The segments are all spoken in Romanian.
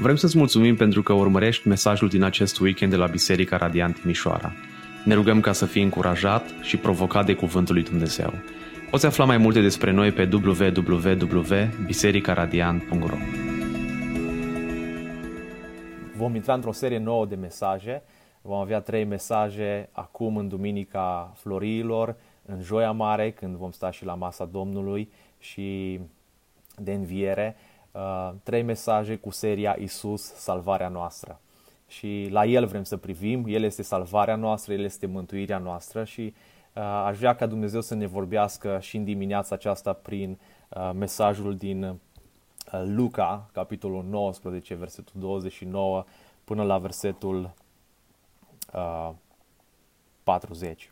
Vrem să-ți mulțumim pentru că urmărești mesajul din acest weekend de la Biserica Radiant Timișoara. Ne rugăm ca să fii încurajat și provocat de Cuvântul lui Dumnezeu. Poți afla mai multe despre noi pe www.bisericaradiant.ro. Vom intra într-o serie nouă de mesaje. Vom avea 3 mesaje acum în Duminica Florilor, în Joia Mare, când vom sta și la masa Domnului și de înviere. 3 mesaje cu seria Iisus, salvarea noastră. Și la El vrem să privim. El este salvarea noastră, El este mântuirea noastră și aș vrea ca Dumnezeu să ne vorbească și în dimineața aceasta prin mesajul din Luca, capitolul 19, versetul 29 până la versetul 40.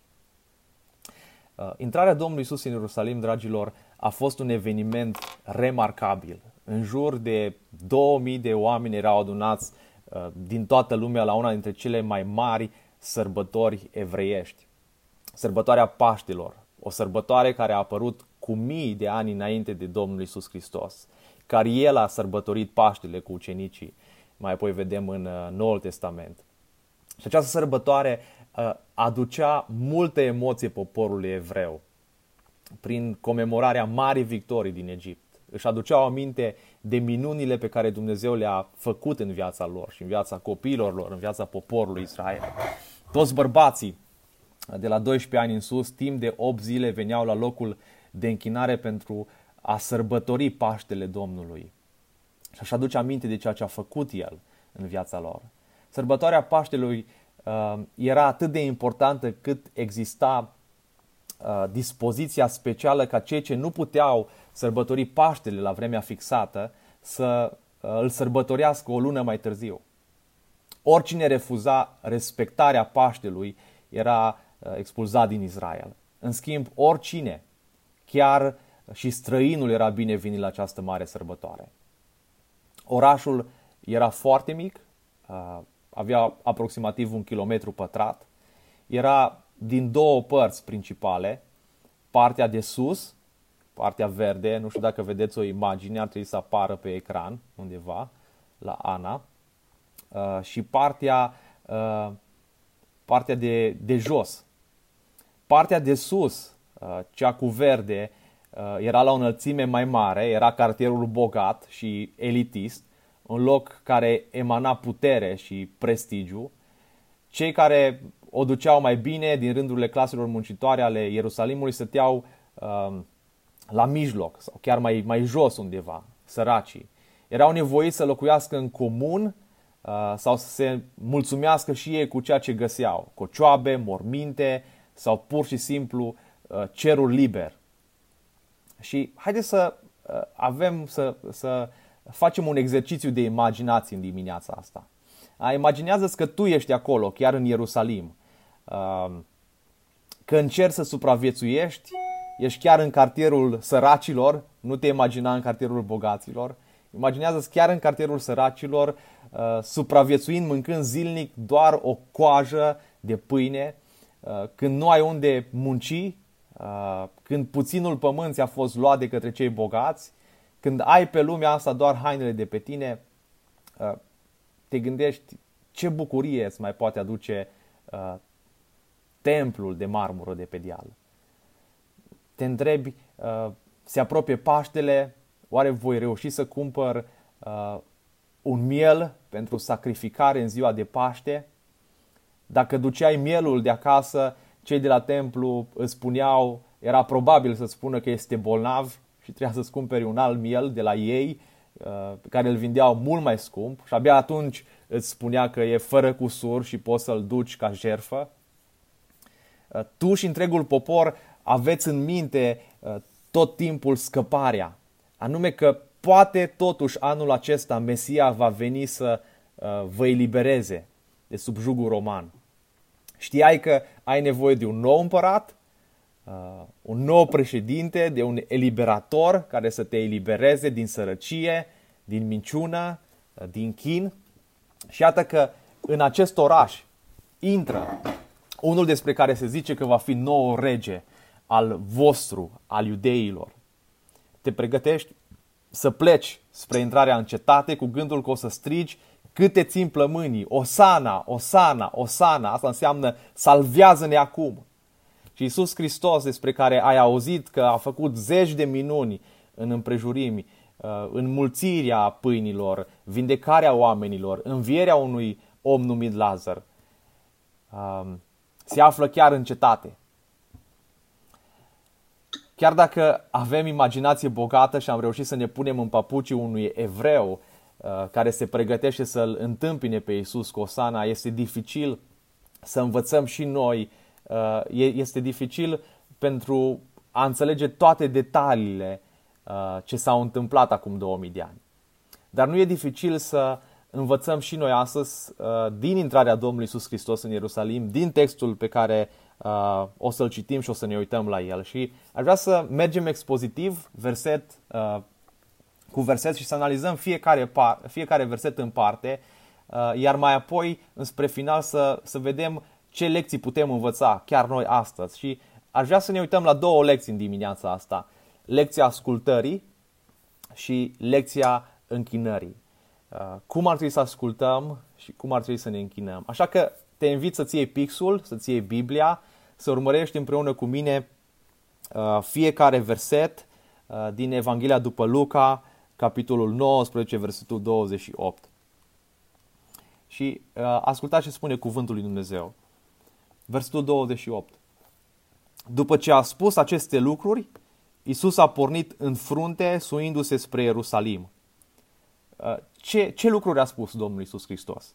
Intrarea Domnului Iisus în Ierusalim, dragilor, a fost un eveniment remarcabil. În jur de 2000 de oameni erau adunați din toată lumea la una dintre cele mai mari sărbători evreiești. Sărbătoarea Paștelor, o sărbătoare care a apărut cu mii de ani înainte de Domnul Iisus Hristos, care El a sărbătorit Paștele cu ucenicii, mai apoi vedem în Noul Testament. Și această sărbătoare aducea multă emoție poporului evreu prin comemorarea marii victorii din Egipt. Își aduceau aminte de minunile pe care Dumnezeu le-a făcut în viața lor și în viața copiilor lor, în viața poporului Israel. Toți bărbații de la 12 ani în sus, timp de 8 zile, veneau la locul de închinare pentru a sărbători Paștele Domnului. Și își aduce aminte de ceea ce a făcut El în viața lor. Sărbătoarea Paștelui era atât de importantă cât exista dispoziția specială ca cei ce nu puteau sărbători Paștele la vremea fixată să îl sărbătorească o lună mai târziu. Oricine refuza respectarea Paștelui era expulzat din Israel. În schimb, oricine, chiar și străinul, era binevenit la această mare sărbătoare. Orașul era foarte mic, avea aproximativ 1 km², era din 2 părți principale, partea de sus, partea verde, nu știu dacă vedeți o imagine, ar trebui să apară pe ecran undeva, la Ana, și partea de jos. Partea de sus, cea cu verde, era la o înălțime mai mare, era cartierul bogat și elitist, un loc care emana putere și prestigiu. Cei care o duceau mai bine din rândurile claselor muncitoare ale Ierusalimului stăteau la mijloc sau chiar mai jos undeva, săracii. Erau nevoiți să locuiască în comun sau să se mulțumească și ei cu ceea ce găseau, cocioabe, morminte sau pur și simplu cerul liber. Și haideți să facem un exercițiu de imaginație în dimineața asta. Imaginează-ți că tu ești acolo, chiar în Ierusalim, că încerci să supraviețuiești, ești chiar în cartierul săracilor, nu te imagina în cartierul bogaților. Imaginează-ți chiar în cartierul săracilor, supraviețuind, mâncând zilnic doar o coajă de pâine, când nu ai unde munci, când puținul pământ ți-a fost luat de către cei bogați, când ai pe lumea asta doar hainele de pe tine. Te gândești ce bucurie îți mai poate aduce templul de marmură de pe deal. Te întrebi, se apropie Paștele, oare voi reuși să cumpăr un miel pentru sacrificare în ziua de Paște? Dacă duceai mielul de acasă, cei de la templu îți spuneau, era probabil să spună că este bolnav și trebuia să-ți cumperi un alt miel de la ei, pe care îl vindeau mult mai scump, și abia atunci îți spunea că e fără cusur și poți să-l duci ca jertfă. Tu și întregul popor aveți în minte tot timpul scăparea, anume că poate totuși anul acesta Mesia va veni să vă elibereze de sub jugul roman. Știai că ai nevoie de un nou împărat, un nou președinte, de un eliberator care să te elibereze din sărăcie, din minciună, din chin. Și iată că în acest oraș intră unul despre care se zice că va fi nou rege al vostru, al iudeilor. Te pregătești să pleci spre intrarea în cetate cu gândul că o să strigi cât te țin plămânii, Osana, Osana, Osana. Asta înseamnă salvează-ne acum. Și Iisus Hristos, despre care ai auzit că a făcut zeci de minuni în împrejurimi, înmulțirea pâinilor, vindecarea oamenilor, învierea unui om numit Lazar, se află chiar în cetate. Chiar dacă avem imaginație bogată și am reușit să ne punem în papucii unui evreu care se pregătește să-l întâmpine pe Iisus cu Osana, este dificil să învățăm și noi, este dificil pentru a înțelege toate detaliile ce s-au întâmplat acum 2000 de ani. Dar nu e dificil să învățăm și noi astăzi din intrarea Domnului Iisus Hristos în Ierusalim, din textul pe care o să-l citim și o să ne uităm la el. Și aș vrea să mergem expozitiv, verset cu verset, și să analizăm fiecare verset în parte, iar mai apoi, înspre final, să vedem ce lecții putem învăța chiar noi astăzi. Și aș vrea să ne uităm la două lecții în dimineața asta. Lecția ascultării și lecția închinării. Cum ar trebui să ascultăm și cum ar trebui să ne închinăm. Așa că te invit să-ți iei pixul, să-ți iei Biblia, să urmărești împreună cu mine fiecare verset din Evanghelia după Luca, capitolul 19, versetul 28. Și ascultați ce spune cuvântul lui Dumnezeu. Versetul 28. După ce a spus aceste lucruri, Iisus a pornit în frunte, suindu-se spre Ierusalim. Ce lucruri a spus Domnul Iisus Hristos?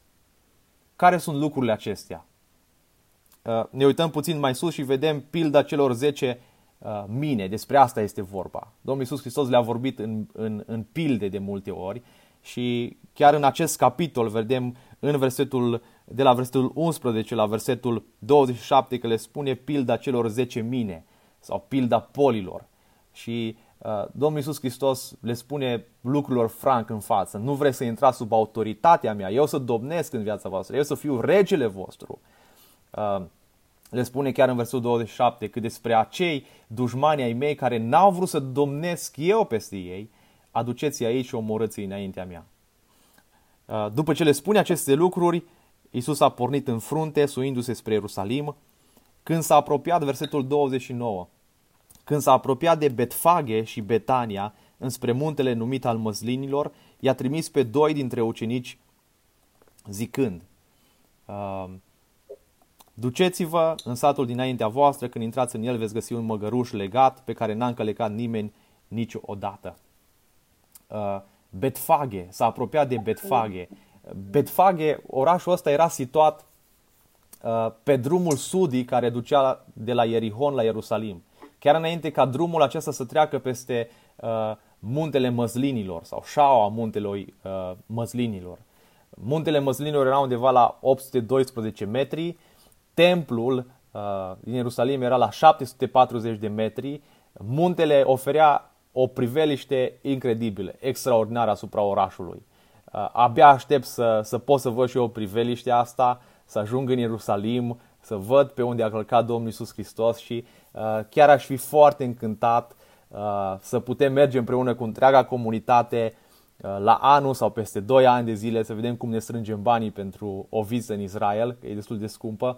Care sunt lucrurile acestea? Ne uităm puțin mai sus și vedem pilda celor 10 mine. Despre asta este vorba. Domnul Iisus Hristos le-a vorbit în pilde de multe ori și chiar în acest capitol vedem de la versetul 11 la versetul 27 că le spune pilda celor 10 mine sau pilda polilor. Și Domnul Iisus Hristos le spune lucrurilor franc în față. Nu vreți să intrați sub autoritatea mea, eu să domnesc în viața voastră, eu să fiu regele vostru. Le spune chiar în versetul 27 că despre acei dușmani ai mei care n-au vrut să domnesc eu peste ei, aduceți-i aici și omorâți-i înaintea mea. După ce le spune aceste lucruri, Iisus a pornit în frunte, suindu-se spre Ierusalim. Când s-a apropiat, versetul 29, când s-a apropiat de Betfage și Betania, înspre muntele numit al Măslinilor, i-a trimis pe doi dintre ucenici zicând: duceți-vă în satul dinaintea voastră, când intrați în el veți găsi un măgăruș legat pe care n-a încălecat nimeni niciodată. Betfage, s-a apropiat de Betfage. Betfage, orașul ăsta era situat pe drumul sudii care ducea de la Ierihon la Ierusalim. Chiar înainte ca drumul acesta să treacă peste Muntele Măslinilor sau șaua Muntelui Măslinilor. Muntele Măslinilor era undeva la 812 metri, templul din Ierusalim era la 740 de metri, muntele oferea o priveliște incredibilă, extraordinară asupra orașului. Abia aștept să pot să văd și eu priveliștea asta, să ajung în Ierusalim, să văd pe unde a călcat Domnul Iisus Hristos și chiar aș fi foarte încântat să putem merge împreună cu întreaga comunitate la anul sau peste 2 ani de zile, să vedem cum ne strângem banii pentru o vizită în Israel, că e destul de scumpă,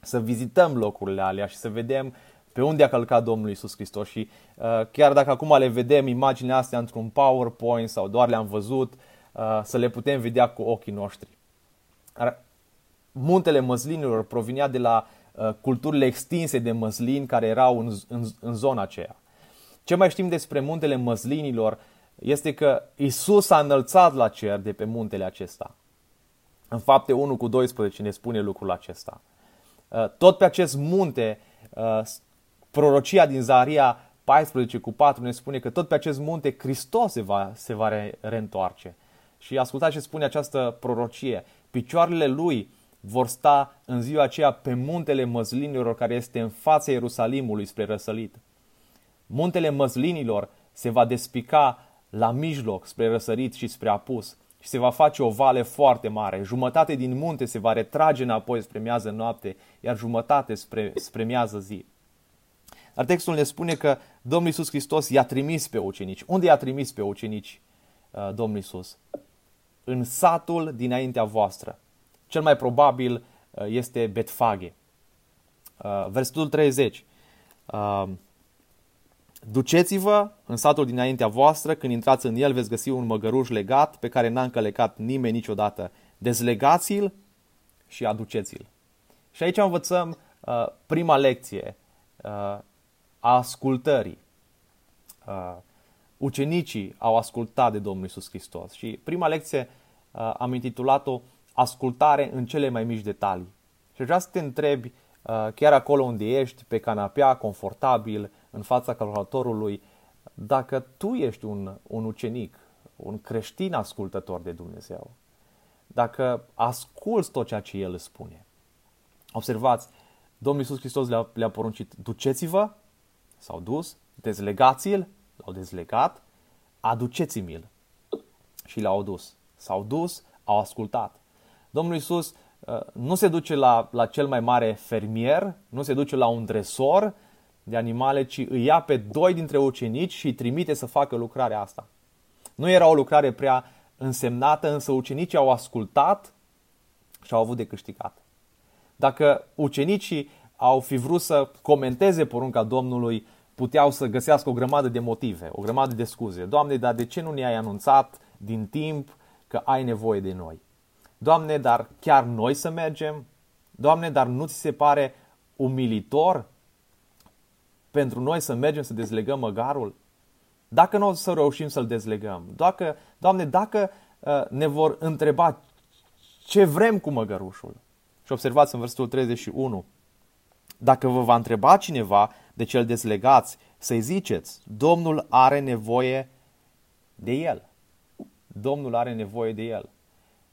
să vizităm locurile alea și să vedem pe unde a călcat Domnul Iisus Hristos. Și chiar dacă acum le vedem imaginile astea într-un PowerPoint sau doar le-am văzut, să le putem vedea cu ochii noștri. Muntele Măslinilor provinea de la culturile extinse de măslini care erau în zona aceea. Ce mai știm despre Muntele Măslinilor este că Iisus s-a înălțat la cer de pe muntele acesta. În Fapte 1:12 ne spune lucrul acesta. Tot pe acest munte, prorocia din Zaharia 14:4 ne spune că tot pe acest munte Hristos se va reîntoarce. Și ascultați ce spune această prorocie. Picioarele lui vor sta în ziua aceea pe Muntele Măslinilor, care este în fața Ierusalimului spre răsărit. Muntele Măslinilor se va despica la mijloc spre răsărit și spre apus și se va face o vale foarte mare. Jumătate din munte se va retrage înapoi spre miază noapte, iar jumătate spre miază zi. Dar textul ne spune că Domnul Iisus Hristos i-a trimis pe ucenici. Unde i-a trimis pe ucenici? Domnul Iisus. În satul dinaintea voastră. Cel mai probabil este Betfage. Versetul 30. Duceți-vă în satul dinaintea voastră, când intrați în el veți găsi un măgăruș legat pe care n-a încălecat nimeni niciodată. Dezlegați-l și aduceți-l. Și aici învățăm prima lecție a ascultării. Ucenicii au ascultat de Domnul Iisus Hristos și prima lecție am intitulat-o Ascultare în cele mai mici detalii. Și vreau să te întrebi chiar acolo unde ești, pe canapea, confortabil, în fața calculatorului, dacă tu ești un ucenic, un creștin ascultător de Dumnezeu, dacă asculți tot ceea ce El îți spune. Observați, Domnul Iisus Hristos le-a poruncit, duceți-vă, s-au dus, dezlegați-l, l-au dezlegat, aduceți-mi-l și l-au dus. S-au dus, au ascultat. Domnul Iisus nu se duce la cel mai mare fermier, nu se duce la un dresor de animale, ci îi ia pe doi dintre ucenici și îi trimite să facă lucrarea asta. Nu era o lucrare prea însemnată, însă ucenicii au ascultat și au avut de câștigat. Dacă ucenicii au fi vrut să comenteze porunca Domnului, puteau să găsească o grămadă de motive, o grămadă de scuze. Doamne, dar de ce nu ne-ai anunțat din timp că ai nevoie de noi? Doamne, dar chiar noi să mergem? Doamne, dar nu ți se pare umilitor pentru noi să mergem să dezlegăm măgarul? Dacă nu o să reușim să-l dezlegăm, Doamne, dacă ne vor întreba ce vrem cu măgărușul? Și observați în versetul 31, dacă vă va întreba cineva de ce îl dezlegați, să-i ziceți, Domnul are nevoie de el. Domnul are nevoie de el.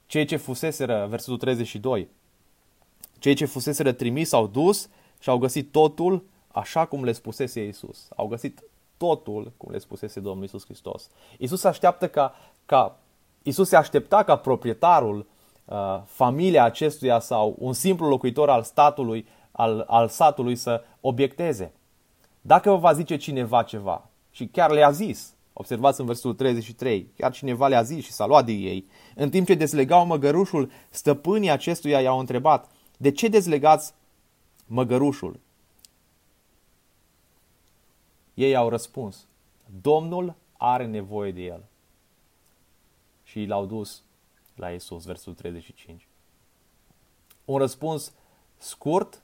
Cei ce fuseseră, versetul 32, cei ce fuseseră trimis s-au dus și au găsit totul așa cum le spusese Iisus. Au găsit totul cum le spusese Domnul Iisus Hristos. Iisus se aștepta ca proprietarul, familia acestuia sau un simplu locuitor al statului, al satului să obiecteze. Dacă vă va zice cineva ceva, și chiar le-a zis, observați în versetul 33, chiar cineva le-a zis și s-a luat de ei, în timp ce dezlegau măgărușul, stăpânii acestuia i-au întrebat, de ce dezlegați măgărușul? Ei au răspuns, Domnul are nevoie de el. Și l-au dus la Iisus, versetul 35. Un răspuns scurt,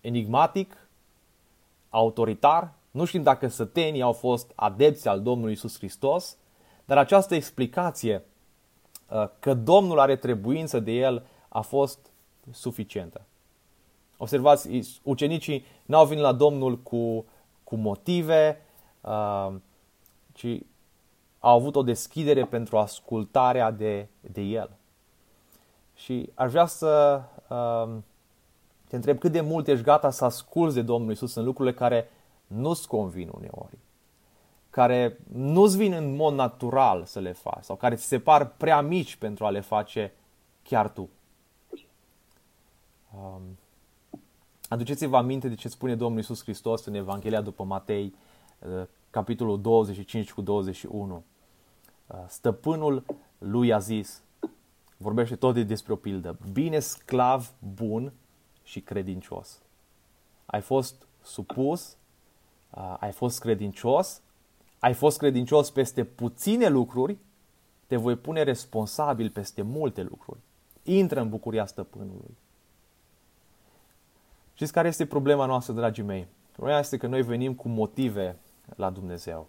enigmatic, autoritar. Nu știm dacă sătenii au fost adepți al Domnului Iisus Hristos, dar această explicație că Domnul are trebuință de el a fost suficientă. Observați, ucenicii n-au venit la Domnul cu motive, ci au avut o deschidere pentru ascultarea de el. Și aș vrea să te întreb cât de mult ești gata să asculți de Domnul Iisus în lucrurile care nu-ți convin uneori, care nu-ți vin în mod natural să le faci sau care ți se par prea mici pentru a le face chiar tu. Aduceți-vă aminte de ce spune Domnul Iisus Hristos în Evanghelia după Matei, capitolul 25 cu 21. Stăpânul lui a zis, vorbește tot despre o pildă, bine sclav bun și credincios. Ai fost supus, ai fost credincios, ai fost credincios peste puține lucruri, te voi pune responsabil peste multe lucruri. Intră în bucuria stăpânului. Știți care este problema noastră, dragii mei? Problema este că noi venim cu motive la Dumnezeu.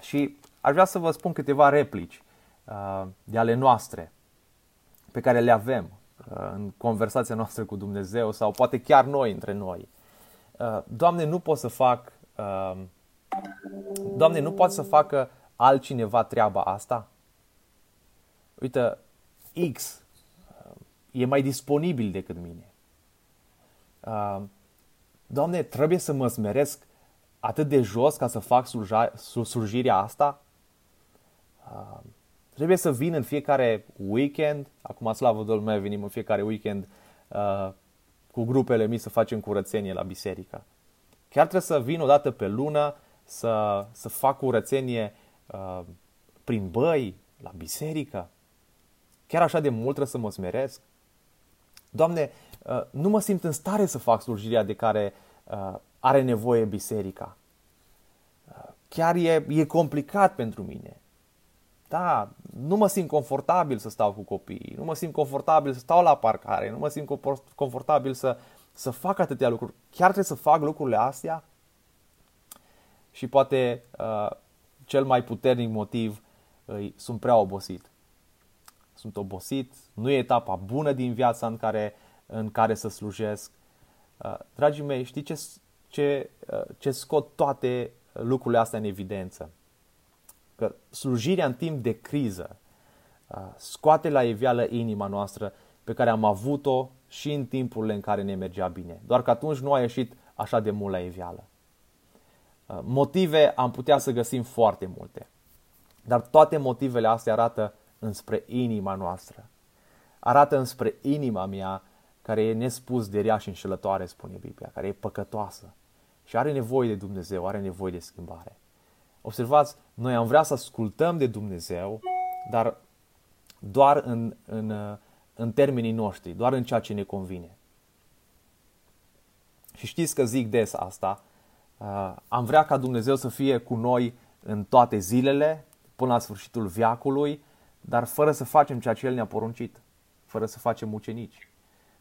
Și aș vrea să vă spun câteva replici de ale noastre pe care le avem în conversația noastră cu Dumnezeu sau poate chiar noi între noi. Doamne, nu pot să fac... Doamne, nu poate să facă altcineva treaba asta? Uite, X e mai disponibil decât mine. Doamne, trebuie să mă smeresc atât de jos ca să fac slujirea asta? Trebuie să vin în fiecare weekend, acum slavă Domnului meu, venim în fiecare weekend cu grupele mii să facem curățenie la biserică. Chiar trebuie să vin o dată pe lună să fac curățenie prin băi, la biserică? Chiar așa de mult trebuie să mă smeresc? Doamne, nu mă simt în stare să fac slujirea de care are nevoie biserica. Chiar e complicat pentru mine. Da, nu mă simt confortabil să stau cu copiii, nu mă simt confortabil să stau la parcare, nu mă simt confortabil să fac atâtea lucruri. Chiar trebuie să fac lucrurile astea? Și poate cel mai puternic motiv sunt prea obosit. Sunt obosit, nu e etapa bună din viața în care să slujesc. Dragii mei, știi ce scot toate lucrurile astea în evidență? Că slujirea în timp de criză scoate la iveală inima noastră pe care am avut-o și în timpurile în care ne mergea bine. Doar că atunci nu a ieșit așa de mult la iveală. Motive am putea să găsim foarte multe, dar toate motivele astea arată înspre inima noastră. Arată înspre inima mea care e nespus de rea și înșelătoare, spune Biblia, care e păcătoasă și are nevoie de Dumnezeu, are nevoie de schimbare. Observați, noi am vrea să ascultăm de Dumnezeu, dar doar în termenii noștri, doar în ceea ce ne convine. Și știți că zic des asta, am vrea ca Dumnezeu să fie cu noi în toate zilele, până la sfârșitul veacului, dar fără să facem ceea ce El ne-a poruncit, fără să facem ucenici,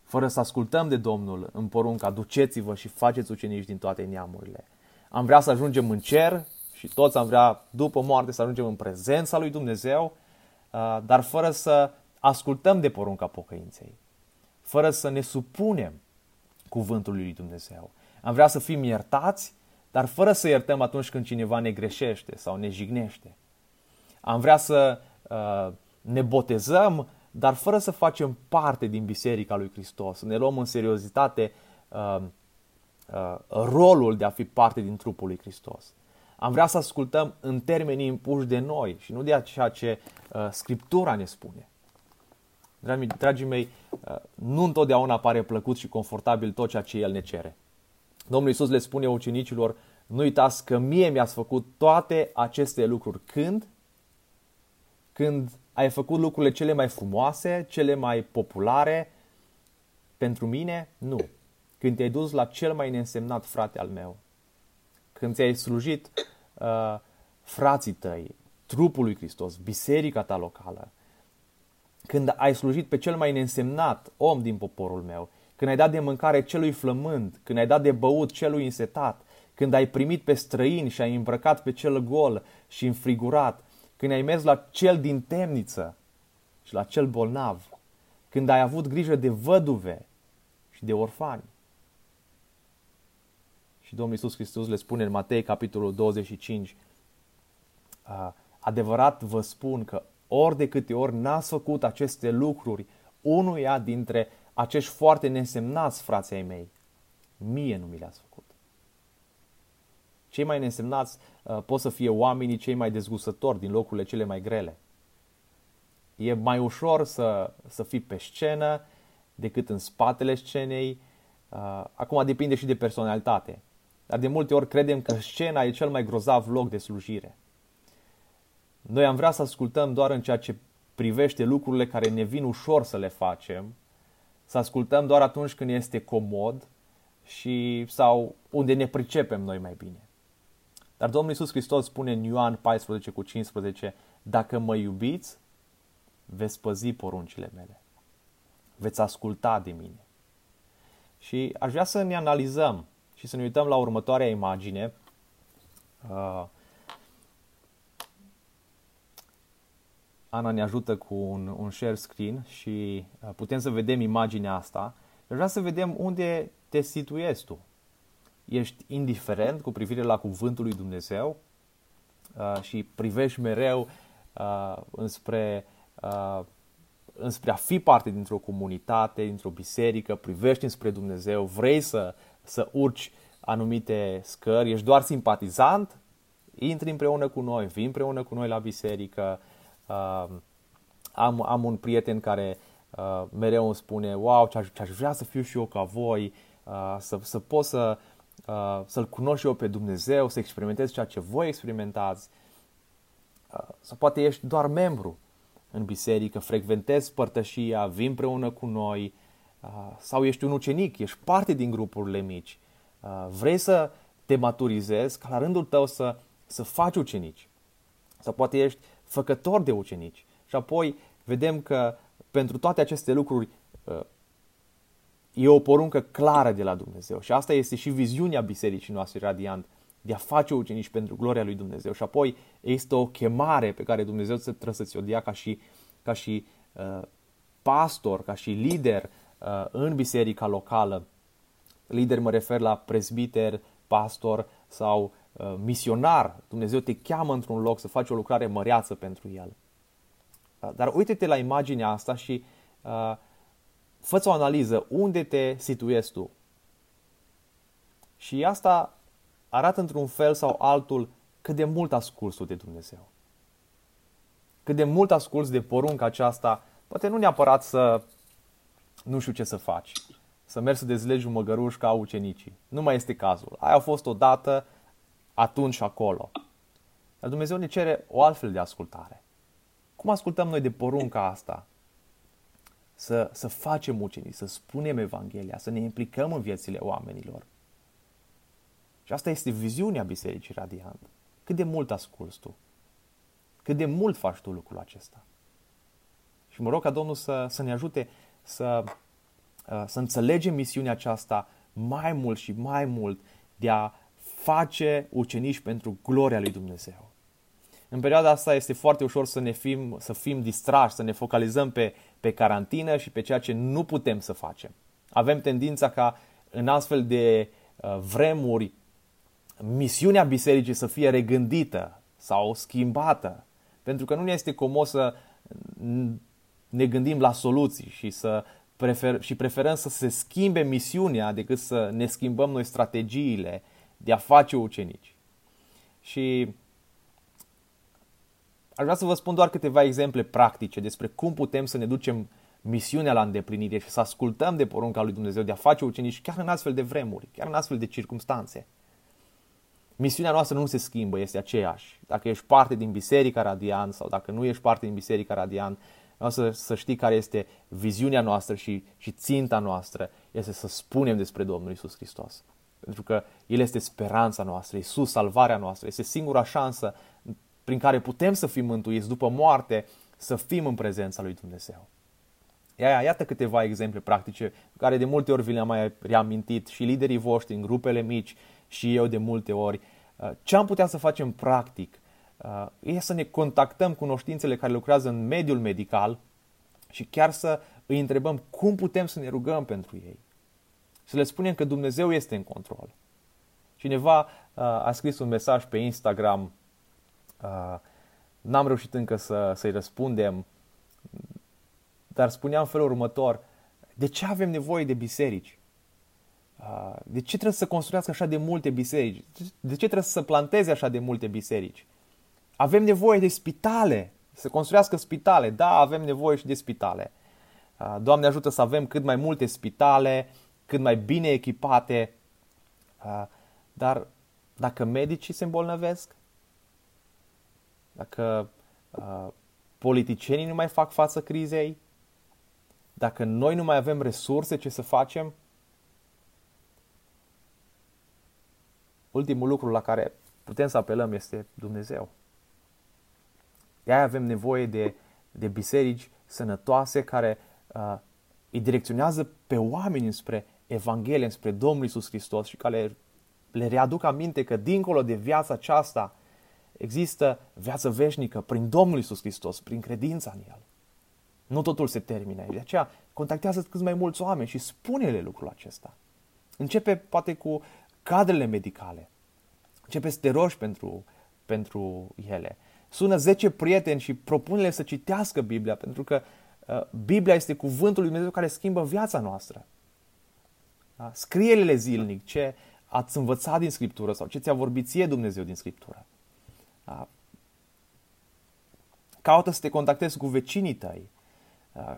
fără să ascultăm de Domnul în porunca, duceți-vă și faceți ucenici din toate neamurile. Am vrea să ajungem în cer și toți am vrea după moarte să ajungem în prezența lui Dumnezeu, dar fără să ascultăm de porunca pocăinței, fără să ne supunem cuvântului lui Dumnezeu. Am vrea să fim iertați, dar fără să iertăm atunci când cineva ne greșește sau ne jignește. Am vrea să ne botezăm, dar fără să facem parte din Biserica lui Hristos, să ne luăm în seriozitate rolul de a fi parte din trupul lui Hristos. Am vrea să ascultăm în termenii impuși de noi și nu de ceea ce Scriptura ne spune. Dragii mei, nu întotdeauna pare plăcut și confortabil tot ceea ce El ne cere. Domnul Iisus le spune ucenicilor, nu uitați că mie mi-ați făcut toate aceste lucruri. Când ai făcut lucrurile cele mai frumoase, cele mai populare, pentru mine, nu. Când te-ai dus la cel mai neînsemnat frate al meu, când ți-ai slujit frații tăi, trupul lui Hristos, biserica ta locală, când ai slujit pe cel mai neînsemnat om din poporul meu, când ai dat de mâncare celui flămând, când ai dat de băut celui însetat, când ai primit pe străin și ai îmbrăcat pe cel gol și înfrigurat, când ai mers la cel din temniță și la cel bolnav, când ai avut grijă de văduve și de orfani. Și Domnul Iisus Hristos le spune în Matei, capitolul 25, adevărat vă spun că ori de câte ori n-ați făcut aceste lucruri unuia dintre acești foarte neînsemnați frații ai mei, mie nu mi le-ați făcut. Cei mai neînsemnați pot să fie oamenii cei mai dezgustători din locurile cele mai grele. E mai ușor să fii pe scenă decât în spatele scenei. Acum depinde și de personalitate. Dar de multe ori credem că scena e cel mai grozav loc de slujire. Noi am vrea să ascultăm doar în ceea ce privește lucrurile care ne vin ușor să le facem, să ascultăm doar atunci când este comod și sau unde ne pricepem noi mai bine. Dar Domnul Iisus Hristos spune în Ioan 14:15, dacă mă iubiți, veți păzi poruncile mele, veți asculta de mine. Și aș vrea să ne analizăm și să ne uităm la următoarea imagine. Ana ne ajută cu un share screen și putem să vedem imaginea asta. Vreau să vedem unde te situezi tu. Ești indiferent cu privire la cuvântul lui Dumnezeu și privești mereu înspre a fi parte dintr-o comunitate, dintr-o biserică, privești înspre Dumnezeu, vrei să urci anumite scări, ești doar simpatizant, intri împreună cu noi, vii împreună cu noi la biserică. Am un prieten care mereu îmi spune, wow, ce-aș vrea să fiu și eu ca voi, să pot să-L cunosc și eu pe Dumnezeu, să experimentez ceea ce voi experimentați. Sau poate ești doar membru în biserică, frecventezi părtășia, vii împreună cu noi, sau ești un ucenic, ești parte din grupurile mici. Vrei să te maturizezi ca la rândul tău să faci ucenici. Sau poate ești făcător de ucenici. Și apoi vedem că pentru toate aceste lucruri e o poruncă clară de la Dumnezeu. Și asta este și viziunea bisericii noastre Radiant, de a face ucenici pentru gloria lui Dumnezeu. Și apoi este o chemare pe care Dumnezeu trebuie să-ți o dea ca și pastor, ca și lider în biserica locală. Lider mă refer la prezbiter, pastor sau misionar. Dumnezeu te cheamă într-un loc să faci o lucrare măreață pentru El. Dar uite-te la imaginea asta și fă-ți o analiză. Unde te situezi tu? Și asta arată într-un fel sau altul cât de mult asculți tu de Dumnezeu. Cât de mult asculți de porunca aceasta. Poate nu neapărat să nu știu ce să faci. Să mergi să dezlegi un măgăruș ca ucenicii. Nu mai este cazul. Aia a fost odată, atunci și acolo. Dar Dumnezeu ne cere o altfel de ascultare. Cum ascultăm noi de porunca asta? Să facem ucenici, să spunem Evanghelia, să ne implicăm în viețile oamenilor. Și asta este viziunea Bisericii Radiant. Cât de mult asculți tu? Cât de mult faci tu lucrul acesta? Și mă rog ca Domnul să ne ajute să înțelegem misiunea aceasta mai mult și mai mult, de a face ucenici pentru gloria lui Dumnezeu. În perioada asta este foarte ușor să fim distrași, să ne focalizăm pe carantină și pe ceea ce nu putem să facem. Avem tendința ca în astfel de vremuri misiunea bisericii să fie regândită sau schimbată, pentru că nu ne este comod să ne gândim la soluții și preferăm să se schimbe misiunea decât să ne schimbăm noi strategiile de a face ucenici. Și aș vrea să vă spun doar câteva exemple practice despre cum putem să ne ducem misiunea la îndeplinire și să ascultăm de porunca lui Dumnezeu de a face ucenici chiar în astfel de vremuri, chiar în astfel de circumstanțe. Misiunea noastră nu se schimbă, este aceeași. Dacă ești parte din Biserica Radiant sau dacă nu ești parte din Biserica Radiant, să știi care este viziunea noastră și ținta noastră este să spunem despre Domnul Iisus Hristos. Pentru că El este speranța noastră, Iisus, salvarea noastră, este singura șansă prin care putem să fim mântuiți după moarte, să fim în prezența lui Dumnezeu. Iată câteva exemple practice care de multe ori vi le-am mai reamintit și liderii voștri în grupele mici și eu de multe ori. Ce am putea să facem practic e să ne contactăm cunoștințele care lucrează în mediul medical și chiar să îi întrebăm cum putem să ne rugăm pentru ei. Să le spunem că Dumnezeu este în control. Cineva a scris un mesaj pe Instagram, n-am reușit încă să-i răspundem, dar spunea în felul următor: de ce avem nevoie de biserici? De ce trebuie să construiască așa de multe biserici? De ce trebuie să planteze așa de multe biserici? Avem nevoie de spitale, să construiască spitale. Da, avem nevoie și de spitale. Doamne ajută să avem cât mai multe spitale, cât mai bine echipate. Dar dacă medicii se îmbolnăvesc, dacă politicienii nu mai fac față crizei, dacă noi nu mai avem resurse, ce să facem? Ultimul lucru la care putem să apelăm este Dumnezeu. De-aia avem nevoie de biserici sănătoase care îi direcționează pe oameni spre Evanghelie, spre Domnul Iisus Hristos și care le readuc aminte că dincolo de viața aceasta există viață veșnică prin Domnul Iisus Hristos, prin credința în El. Nu totul se termină. De aceea contactează cât mai mulți oameni și spune-le lucrul acesta. Începe poate cu cadrele medicale. Începe să te rogi pentru ele. Sună 10 prieteni și propune-le să citească Biblia, pentru că Biblia este cuvântul lui Dumnezeu care schimbă viața noastră. Da? Scrie-le zilnic ce ați învățat din Scriptură sau ce ți-a vorbit ție Dumnezeu din Scriptură. Da? Caută să te contactezi cu vecinii tăi.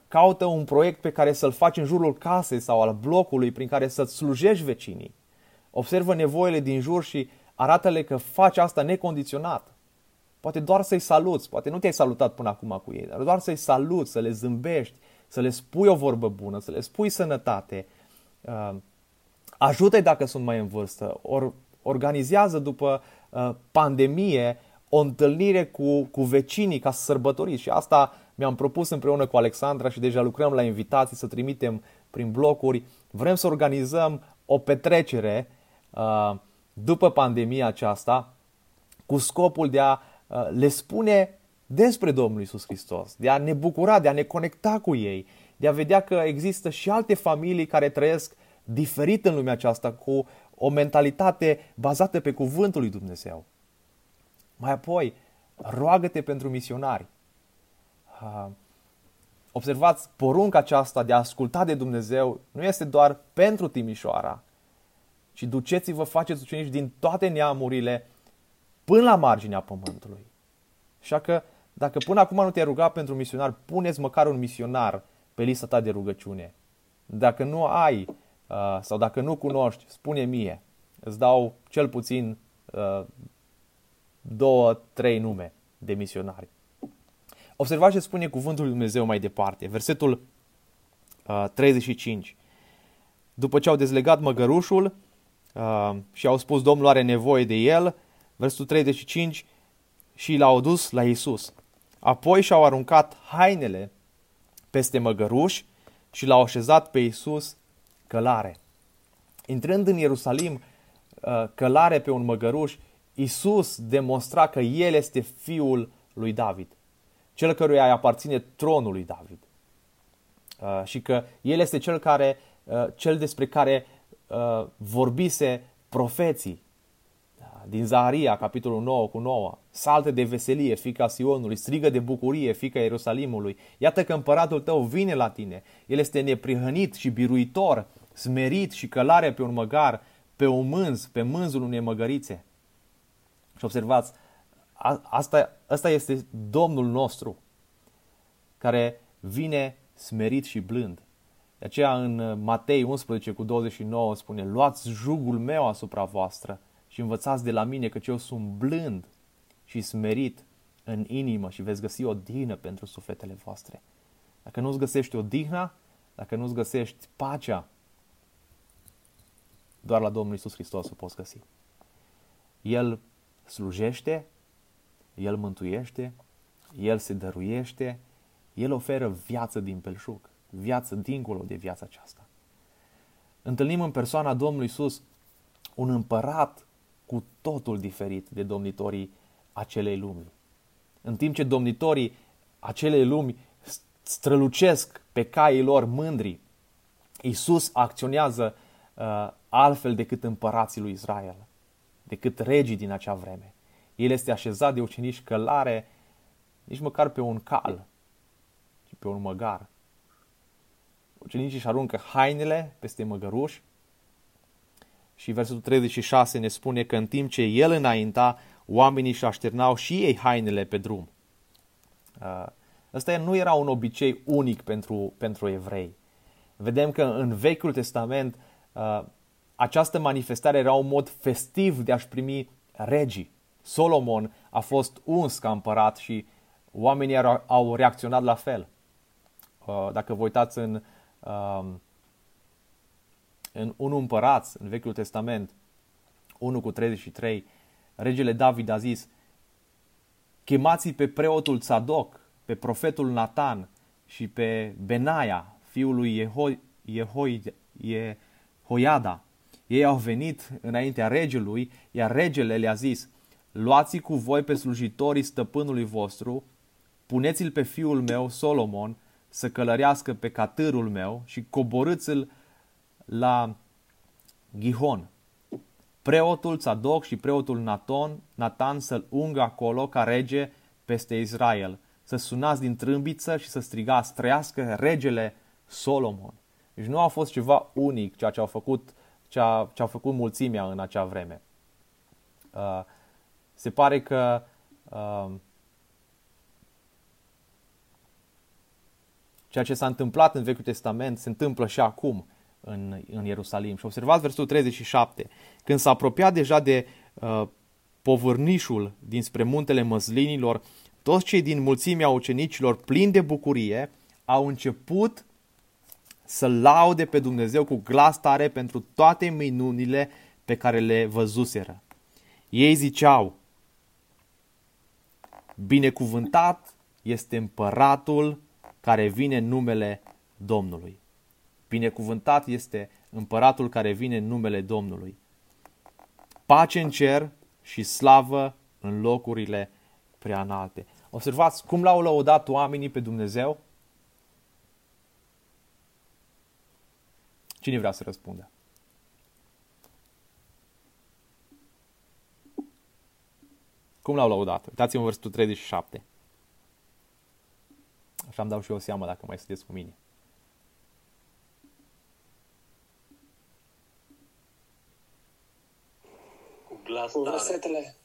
Caută un proiect pe care să-l faci în jurul casei sau al blocului prin care să-ți slujești vecinii. Observă nevoile din jur și arată-le că faci asta necondiționat. Poate doar să-i saluți, poate nu te-ai salutat până acum cu ei, dar doar să-i saluți, să le zâmbești, să le spui o vorbă bună, să le spui sănătate. Ajută-i dacă sunt mai în vârstă. Organizează după pandemie o întâlnire cu vecinii ca să sărbătoriți. Și asta mi-am propus împreună cu Alexandra și deja lucrăm la invitații, să trimitem prin blocuri. Vrem să organizăm o petrecere după pandemia aceasta cu scopul de a le spune despre Domnul Iisus Hristos, de a ne bucura, de a ne conecta cu ei, de a vedea că există și alte familii care trăiesc diferit în lumea aceasta, cu o mentalitate bazată pe cuvântul lui Dumnezeu. Mai apoi, roagă-te pentru misionari. Observați, porunca aceasta de a asculta de Dumnezeu nu este doar pentru Timișoara, ci duceți-vă, faceți ucenici din toate neamurile până la marginea pământului. Așa că, dacă până acum nu te-ai rugat pentru misionar, puneți măcar un misionar pe lista ta de rugăciune. Dacă nu ai sau dacă nu cunoști, spune mie. Îți dau cel puțin 2-3 nume de misionari. Observați ce spune cuvântul lui Dumnezeu mai departe. Versetul 35. După ce au dezlegat măgărușul și au spus Domnul are nevoie de el, versetul 35, și l-au dus la Iisus. Apoi și-au aruncat hainele peste măgăruș și l-au așezat pe Iisus călare. Intrând în Ierusalim călare pe un măgăruș, Iisus demonstra că El este Fiul lui David, cel căruia îi aparține tronul lui David. Și că El este cel despre care vorbise profeții din Zaharia, capitolul 9:9. Saltă de veselie, fiica Sionului, strigă de bucurie, fiica Ierusalimului. Iată că împăratul tău vine la tine. El este neprihănit și biruitor, smerit și călare pe un măgar, pe un mânz, pe mânzul unei măgărițe. Și observați, asta este Domnul nostru, care vine smerit și blând. De aceea în Matei 11:29 spune, luați jugul meu asupra voastră și învățați de la mine, căci eu sunt blând și smerit în inimă și veți găsi odihnă pentru sufletele voastre. Dacă nu-ți găsești odihna, dacă nu-ți găsești pacea, doar la Domnul Iisus Hristos o poți găsi. El slujește, El mântuiește, El se dăruiește, El oferă viață din pelșug, viață dincolo de viața aceasta. Întâlnim în persoana Domnului Iisus un împărat cu totul diferit de domnitorii acelei lumi. În timp ce domnitorii acelei lumi strălucesc pe caii lor mândri, Iisus acționează altfel decât împărații lui Israel, decât regii din acea vreme. El este așezat de ucenici călare, nici măcar pe un cal, ci pe un măgar. Ucenicii își aruncă hainele peste măgăruș și versetul 36 ne spune că în timp ce el înainta, oamenii își așternau și ei hainele pe drum. Ăsta nu era un obicei unic pentru evrei. Vedem că în Vechiul Testament această manifestare era un mod festiv de a-și primi regii. Solomon a fost uns ca împărat și oamenii au reacționat la fel. Dacă vă uitați în 1 Împărați, în Vechiul Testament, 1:33, regele David a zis, chemați pe preotul Sadoc, pe profetul Nathan și pe Benaia, fiul lui Jehoiada. Ei au venit înaintea regelui, iar regele le-a zis, luați cu voi pe slujitorii stăpânului vostru, puneți-l pe fiul meu, Solomon, să călărească pe catârul meu și coborâți-l la Gihon. Preotul Sadoc și preotul Nathan să-l ungă acolo ca rege peste Israel, să sunați din trâmbiță și să strigați, trăiască regele Solomon. Deci nu a fost ceva unic ceea ce au făcut, ce-a făcut mulțimea în acea vreme. Se pare că ceea ce s-a întâmplat în Vechiul Testament se întâmplă și acum în Ierusalim. Și observați versetul 37. Când s-a apropiat deja de povârnișul dinspre Muntele Măslinilor, toți cei din mulțimea ucenicilor, plini de bucurie, au început să laude pe Dumnezeu cu glas tare pentru toate minunile pe care le văzuseră. Ei ziceau: binecuvântat este împăratul care vine în numele Domnului. Binecuvântat este împăratul care vine în numele Domnului. Pace în cer și slavă în locurile prea înalte. Observați cum l-au lăudat oamenii pe Dumnezeu? Cine vrea să răspundă? Cum l-au lăudat? Uitați-vă în versetul 37. Așa îmi dau și eu seama dacă mai sunteți cu mine. Cu versetele.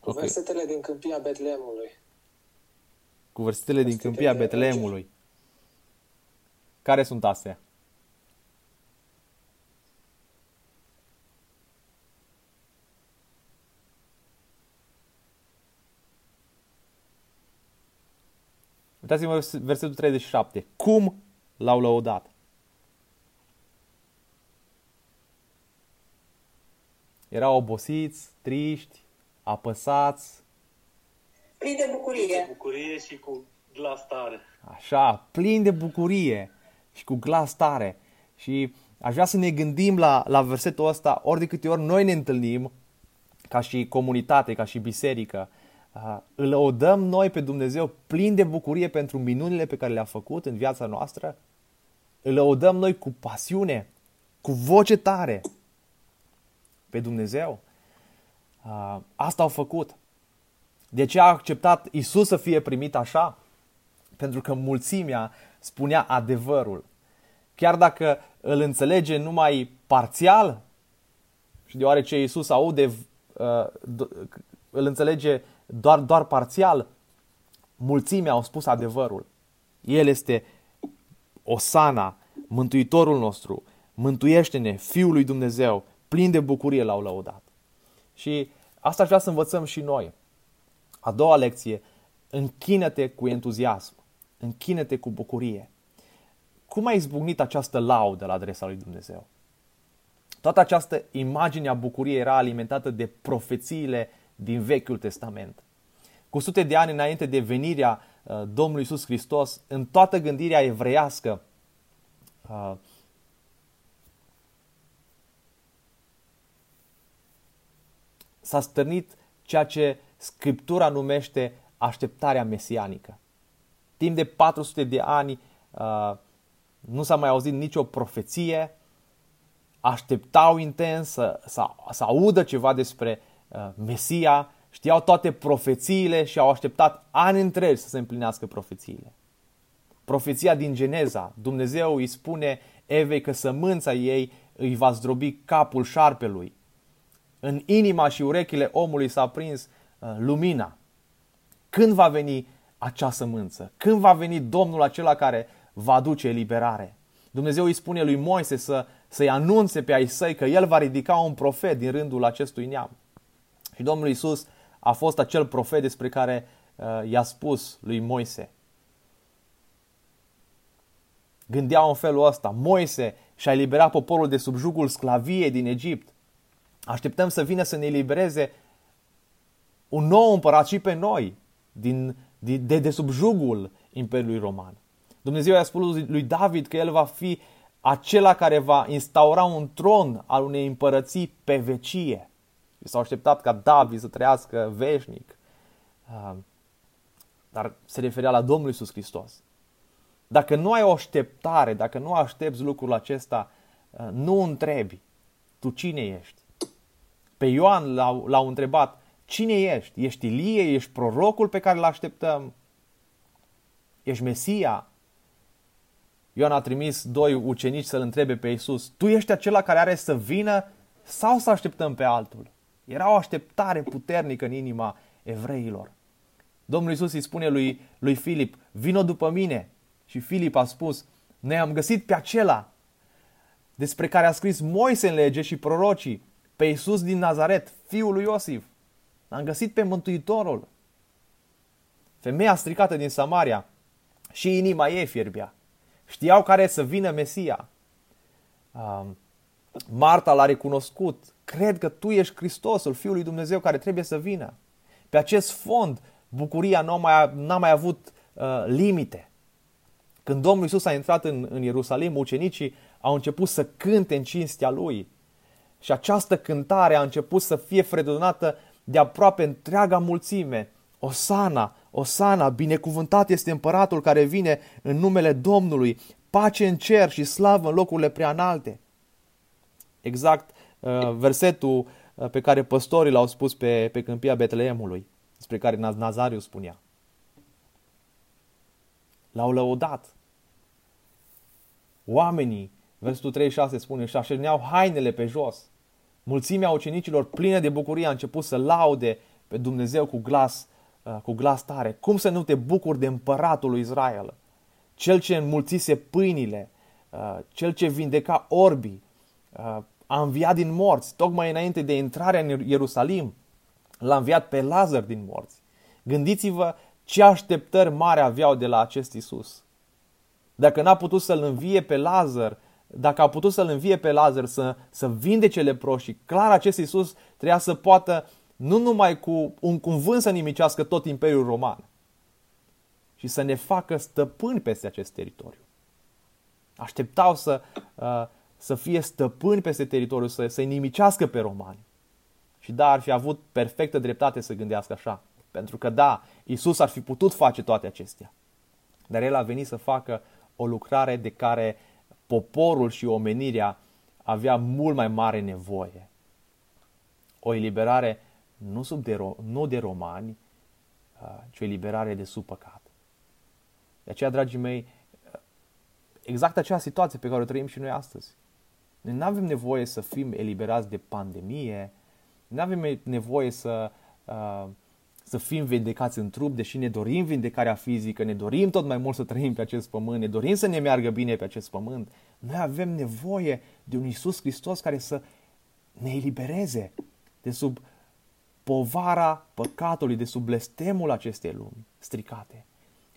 Cu versetele din câmpia Betleemului. Cu versetele din câmpia Betleemului. Care sunt astea? Uitați-vă versetul 37. Cum l-au lăudat? Erau obosiți, triști, apăsați. Plini de bucurie. Plini de bucurie și cu glas tare. Așa, plini de bucurie și cu glas tare. Și aș vrea să ne gândim la versetul ăsta ori de câte ori noi ne întâlnim ca și comunitate, ca și biserică. Îl lăudăm noi pe Dumnezeu plin de bucurie pentru minunile pe care le-a făcut în viața noastră? Îl lăudăm noi cu pasiune, cu voce tare pe Dumnezeu? Asta au făcut. De ce a acceptat Iisus să fie primit așa? Pentru că mulțimea spunea adevărul. Chiar dacă îl înțelege numai parțial, și deoarece Iisus aude, îl înțelege doar parțial, mulțimea au spus adevărul. El este Osana, Mântuitorul nostru, mântuiește-ne, Fiul lui Dumnezeu. Plin de bucurie l-au lăudat. Și asta aș vrea să învățăm și noi. A doua lecție: închină-te cu entuziasm, închină-te cu bucurie. Cum a izbucnit această laudă la adresa lui Dumnezeu? Toată această imagine a bucuriei era alimentată de profețiile din Vechiul Testament. Cu sute de ani înainte de venirea Domnului Iisus Hristos, în toată gândirea evreiască, s-a stârnit ceea ce Scriptura numește așteptarea mesianică. Timp de 400 de ani nu s-a mai auzit nicio profeție, așteptau intens să audă ceva despre Mesia, știau toate profețiile și au așteptat ani întregi să se împlinească profețiile. Profeția din Geneza, Dumnezeu îi spune Evei că sămânța ei îi va zdrobi capul șarpelui. În inima și urechile omului s-a prins lumina. Când va veni acea sămânță? Când va veni Domnul acela care va aduce eliberare? Dumnezeu îi spune lui Moise să-i anunțe pe ai săi că el va ridica un profet din rândul acestui neam. Și Domnul Iisus a fost acel profet despre care i-a spus lui Moise. Gândeau în felul ăsta: Moise și-a eliberat poporul de sub jugul sclaviei din Egipt. Așteptăm să vină să ne elibereze un nou împărat și pe noi de sub jugul Imperiului Roman. Dumnezeu i-a spus lui David că el va fi acela care va instaura un tron al unei împărății pe vecie. S-au așteptat ca David să trăiască veșnic, dar se referea la Domnul Iisus Hristos. Dacă nu ai o așteptare, dacă nu aștepți lucrul acesta, nu întrebi: tu cine ești? Pe Ioan l-au întrebat: cine ești? Ești Ilie? Ești prorocul pe care îl așteptăm? Ești Mesia? Ioan a trimis doi ucenici să-l întrebe pe Iisus: tu ești acela care are să vină sau să așteptăm pe altul? Era o așteptare puternică în inima evreilor. Domnul Iisus îi spune lui Filip: vino după mine. Și Filip a spus: ne-am găsit pe acela despre care a scris Moise în lege și prorocii, pe Iisus din Nazaret, fiul lui Iosif. L-am găsit pe Mântuitorul. Femeia stricată din Samaria și inima ei fierbea. Știau care să vină Mesia. Marta l-a recunoscut. Cred că tu ești Hristosul, Fiul lui Dumnezeu care trebuie să vină. Pe acest fond, bucuria n-a mai avut limite. Când Domnul Iisus a intrat în Ierusalim, ucenicii au început să cânte în cinstea Lui. Și această cântare a început să fie fredonată de aproape întreaga mulțime. Osana, Osana, binecuvântat este împăratul care vine în numele Domnului, pace în cer și slavă în locurile preanalte. Exact versetul pe care păstorii l-au spus pe câmpia Betleemului, despre care Nazariu spunea. L-au lăudat. Oamenii, versetul 36 spune, și așerneau hainele pe jos. Mulțimea ucenicilor plină de bucurie a început să laude pe Dumnezeu cu glas tare. Cum să nu te bucuri de împăratul lui Israel? Cel ce înmulțise pâinile, cel ce vindeca orbii, a înviat din morți. Tocmai înainte de intrarea în Ierusalim, l-a înviat pe Lazar din morți. Gândiți-vă ce așteptări mari aveau de la acest Iisus. Dacă n-a putut să-l învie pe Lazar, dacă a putut să-l învie pe Lazar să vindece leproșii, clar acest Iisus trebuia să poată nu numai cu un cuvânt să nimicească tot Imperiul Roman și să ne facă stăpâni peste acest teritoriu. Așteptau să fie stăpâni peste teritoriu, să-i nimicească pe romani. Și da, ar fi avut perfectă dreptate să gândească așa. Pentru că da, Iisus ar fi putut face toate acestea. Dar El a venit să facă o lucrare de care poporul și omenirea avea mult mai mare nevoie. O eliberare nu de romani, ci o eliberare de sub păcat. De aceea, dragii mei, exact acea situație pe care o trăim și noi astăzi. Noi nu avem nevoie să fim eliberați de pandemie, nu avem nevoie să fim vindecați în trup, deși ne dorim vindecarea fizică, ne dorim tot mai mult să trăim pe acest pământ, ne dorim să ne meargă bine pe acest pământ. Noi avem nevoie de un Iisus Hristos care să ne elibereze de sub povara păcatului, de sub blestemul acestei lumi stricate.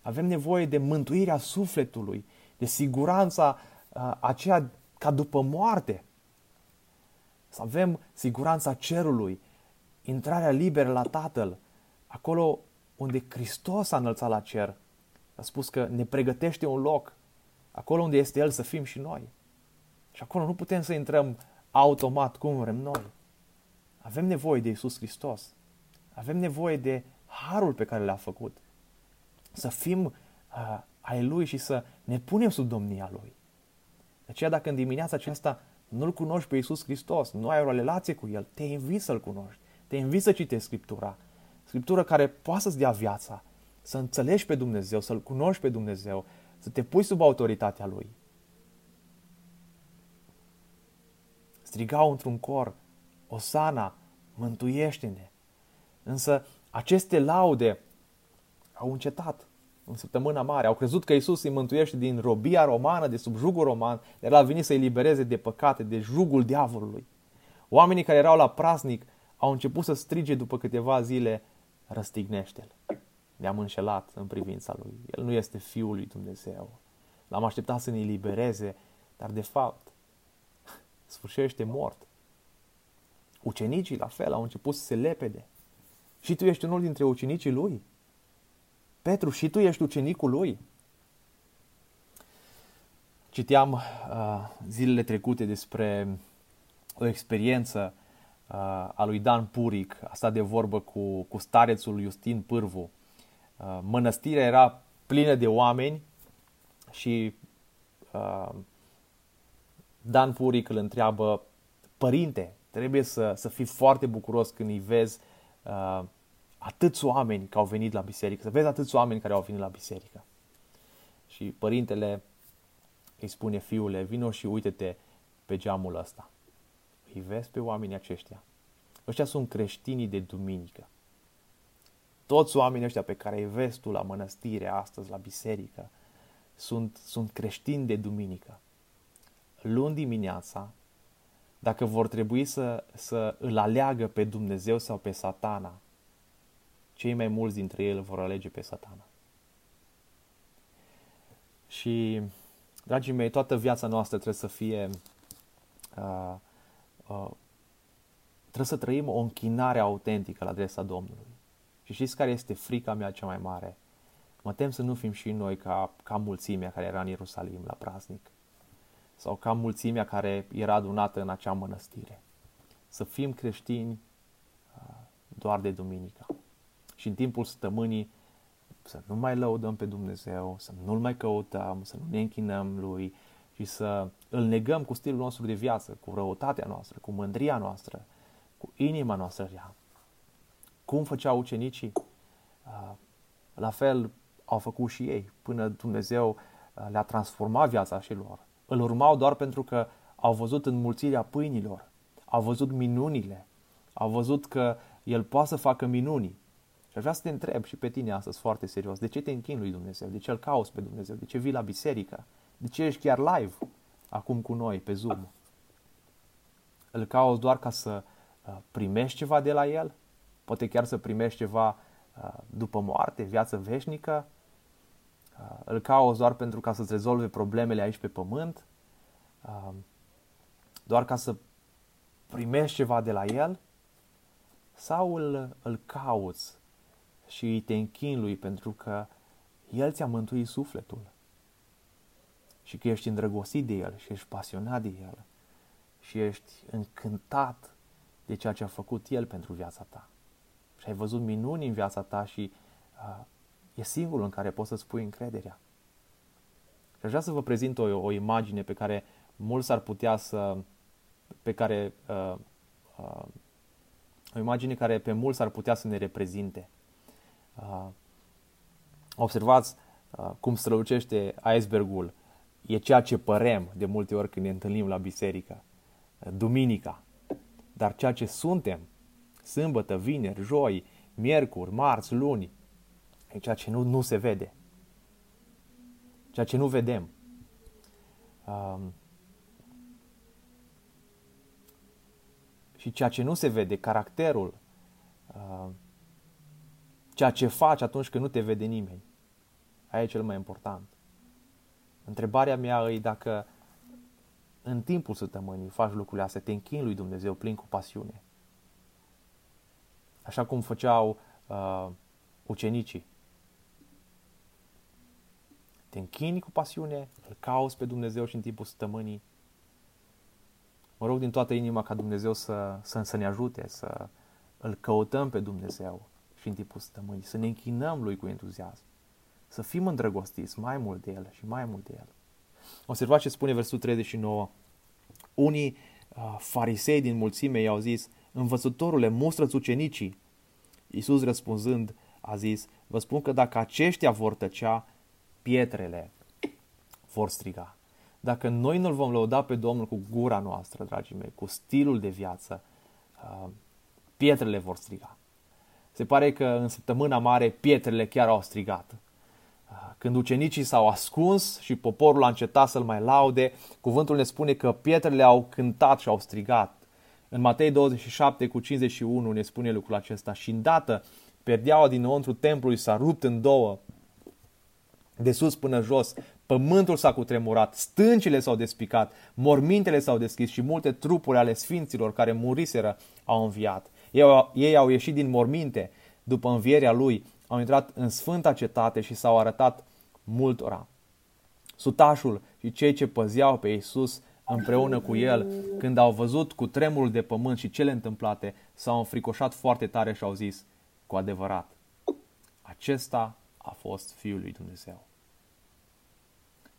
Avem nevoie de mântuirea sufletului, de siguranța aceea ca după moarte. Să avem siguranța cerului, intrarea liberă la Tatăl, acolo unde Hristos a înălțat la cer. A spus că ne pregătește un loc, acolo unde este El să fim și noi. Și acolo nu putem să intrăm automat cum vrem noi. Avem nevoie de Iisus Hristos. Avem nevoie de harul pe care l-a făcut. Să fim ai Lui și să ne punem sub domnia Lui. De aceea, dacă în dimineața aceasta nu-L cunoști pe Iisus Hristos, nu ai o relație cu El, te invit să-L cunoști. Te invit să citești Scriptura. Scriptura care poate să-ți dea viața, să înțelegi pe Dumnezeu, să-L cunoști pe Dumnezeu, să te pui sub autoritatea Lui. Strigau într-un cor, Osana, mântuiește-ne! Însă aceste laude au încetat în săptămâna mare. Au crezut că Iisus îi mântuiește din robia romană, de sub jugul roman, dar El a venit să-i libereze de păcate, de jugul diavolului. Oamenii care erau la praznic au început să strige după câteva zile, răstignește-L. Le-am înșelat în privința Lui. El nu este Fiul lui Dumnezeu. L-am așteptat să ne libereze, dar de fapt sfârșește mort. Ucenicii la fel au început să se lepede. Și tu ești unul dintre ucenicii Lui? Petru, și tu ești ucenicul Lui? Citeam zilele trecute despre o experiență a lui Dan Puric. A stat de vorbă cu starețul Justin Pârvu. Mănăstirea era plină de oameni și Dan Puric îl întreabă, părinte, trebuie să fii foarte bucuros când îi vezi atâți oameni care au venit la biserică, să vezi atâți oameni care au venit la biserică. Și părintele îi spune, fiule, vino și uite-te pe geamul ăsta. Îi vezi pe oamenii aceștia. Ăștia sunt creștinii de duminică. Toți oamenii ăștia pe care îi vezi tu la mănăstire astăzi, la biserică, sunt creștini de duminică. Luni dimineața dacă vor trebui să îl aleagă pe Dumnezeu sau pe Satana, cei mai mulți dintre ei vor alege pe Satana. Și, dragii mei, toată viața noastră trebuie să fie, trebuie să trăim o închinare autentică la adresa Domnului. Și știți care este frica mea cea mai mare? Mă tem să nu fim și noi ca mulțimea care era în Ierusalim la praznic. Sau ca mulțimea care era adunată în acea mănăstire. Să fim creștini doar de duminică. Și în timpul săptămânii să nu mai lăudăm pe Dumnezeu, să nu-L mai căutăm, să nu ne închinăm Lui și să îl negăm cu stilul nostru de viață, cu răutatea noastră, cu mândria noastră, cu inima noastră rea. Cum făceau ucenicii? La fel au făcut și ei, până Dumnezeu le-a transformat viața și lor. Îl urmau doar pentru că au văzut înmulțirea pâinilor, au văzut minunile, au văzut că El poate să facă minunii. Și aș vrea să te întreb și pe tine astăzi foarte serios, de ce te închini lui Dumnezeu? De ce îl cauți pe Dumnezeu? De ce vii la biserică? De ce ești chiar live acum cu noi pe Zoom? Îl cauți doar ca să primești ceva de la El? Poate chiar să primești ceva după moarte, viață veșnică? Îl cauți doar pentru ca să-ți rezolve problemele aici pe pământ? Doar ca să primești ceva de la El? Sau îl cauți și te închini lui pentru că El ți-a mântuit sufletul și că ești îndrăgostit de El și ești pasionat de El și ești încântat de ceea ce a făcut El pentru viața ta. Și ai văzut minuni în viața ta și e singurul în care poți să-ți pui încrederea. Și aș vrea să vă prezint o imagine pe care mulți ar putea să... o imagine care pe mulți ar putea să ne reprezinte. Observați cum strălucește icebergul. E ceea ce părem de multe ori când ne întâlnim la biserică, duminica. Dar ceea ce suntem, sâmbătă, vineri, joi, miercuri, marți, luni, e ceea ce nu se vede. Ceea ce nu vedem. Și ceea ce nu se vede, caracterul, ceea ce faci atunci când nu te vede nimeni. Aia e cel mai important. Întrebarea mea e dacă în timpul săptămânii faci lucrurile astea, te închini lui Dumnezeu plin cu pasiune. Așa cum făceau ucenicii. Te închini cu pasiune, îl cauți pe Dumnezeu și în timpul săptămânii. Mă rog din toată inima ca Dumnezeu să ne ajute, să îl căutăm pe Dumnezeu și în timpul săptămânii, să ne închinăm Lui cu entuziasm, să fim îndrăgostiți mai mult de El și mai mult de El. Observați ce spune versul 39. Unii farisei din mulțime i-au zis: Învățătorule, mustră-ți ucenicii. Iisus răspunzând a zis: Vă spun că dacă aceștia vor tăcea, pietrele vor striga. Dacă noi nu-L vom lăuda pe Domnul cu gura noastră, dragii mei, cu stilul de viață, pietrele vor striga. Se pare că în săptămâna mare pietrele chiar au strigat. Când ucenicii s-au ascuns și poporul a încetat să-L mai laude, cuvântul ne spune că pietrele au cântat și au strigat. În Matei 27:51 ne spune lucrul acesta. Și îndată perdeaua dinăuntru templului s-a rupt în două, de sus până jos. Pământul s-a cutremurat, stâncile s-au despicat, mormintele s-au deschis și multe trupuri ale sfinților care muriseră au înviat. Ei au ieșit din morminte după învierea Lui, au intrat în sfânta cetate și s-au arătat multora. Sutașul și cei ce păzeau pe Iisus împreună cu El, când au văzut cutremurul de pământ și cele întâmplate, s-au înfricoșat foarte tare și au zis: Cu adevărat, acesta a fost Fiul lui Dumnezeu.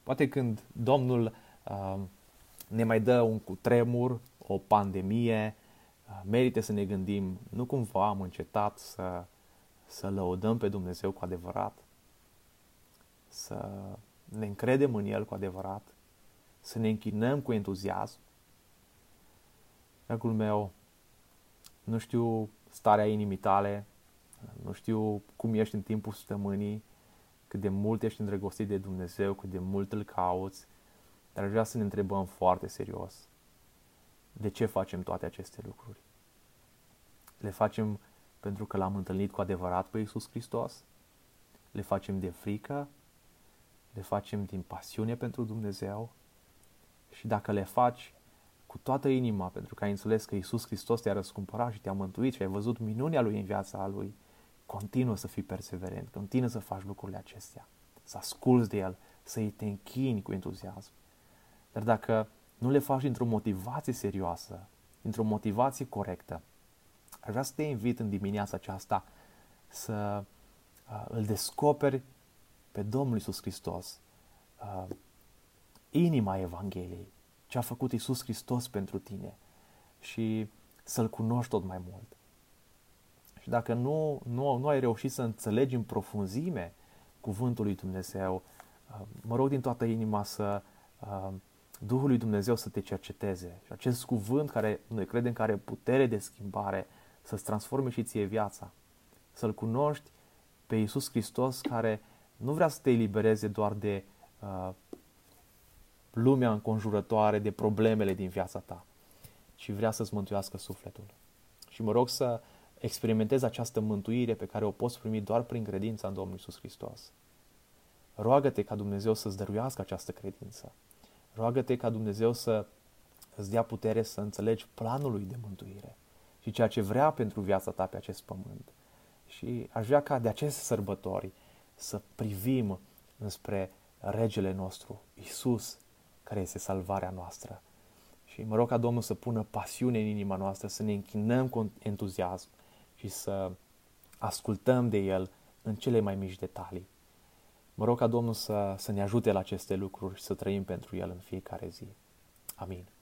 Poate când Domnul ne mai dă un cutremur, o pandemie, merită să ne gândim, nu cumva am încetat să lăudăm pe Dumnezeu cu adevărat, să ne încredem în El cu adevărat, să ne închinăm cu entuziasm. Dragul meu, nu știu starea inimii tale, nu știu cum ești în timpul săptămânii, cât de mult ești îndrăgostit de Dumnezeu, cât de mult îl cauți, dar aș vrea să ne întrebăm foarte serios. De ce facem toate aceste lucruri? Le facem pentru că l-am întâlnit cu adevărat pe Iisus Hristos? Le facem din frică? Le facem din pasiune pentru Dumnezeu? Și dacă le faci cu toată inima, pentru că ai înțeles că Iisus Hristos te-a răscumpărat și te-a mântuit și ai văzut minunea Lui în viața Lui, continuă să fii perseverent, continuă să faci lucrurile acestea, să asculți de El, să-i te închini cu entuziasm. Dar dacă nu le faci dintr-o motivație serioasă, dintr-o motivație corectă, aș vrea să te invit în dimineața aceasta să îl descoperi pe Domnul Iisus Hristos, inima Evangheliei, ce a făcut Iisus Hristos pentru tine și să-L cunoști tot mai mult. Și dacă nu ai reușit să înțelegi în profunzime cuvântul lui Dumnezeu, mă rog din toată inima să Duhul lui Dumnezeu să te cerceteze și acest cuvânt care noi credem că are putere de schimbare să-ți transforme și ție viața, să-L cunoști pe Iisus Hristos care nu vrea să te elibereze doar de lumea înconjurătoare, de problemele din viața ta, ci vrea să-ți mântuiască sufletul. Și mă rog să experimentezi această mântuire pe care o poți primi doar prin credința în Domnul Iisus Hristos. Roagă-te ca Dumnezeu să-ți dăruiască această credință. Roagă-te ca Dumnezeu să îți dea putere să înțelegi planul Lui de mântuire și ceea ce vrea pentru viața ta pe acest pământ. Și aș vrea ca de aceste sărbători să privim înspre Regele nostru, Iisus, care este salvarea noastră. Și mă rog ca Domnul să pună pasiune în inima noastră, să ne închinăm cu entuziasm și să ascultăm de El în cele mai mici detalii. Mă rog ca Domnul să ne ajute la aceste lucruri și să trăim pentru El în fiecare zi. Amin.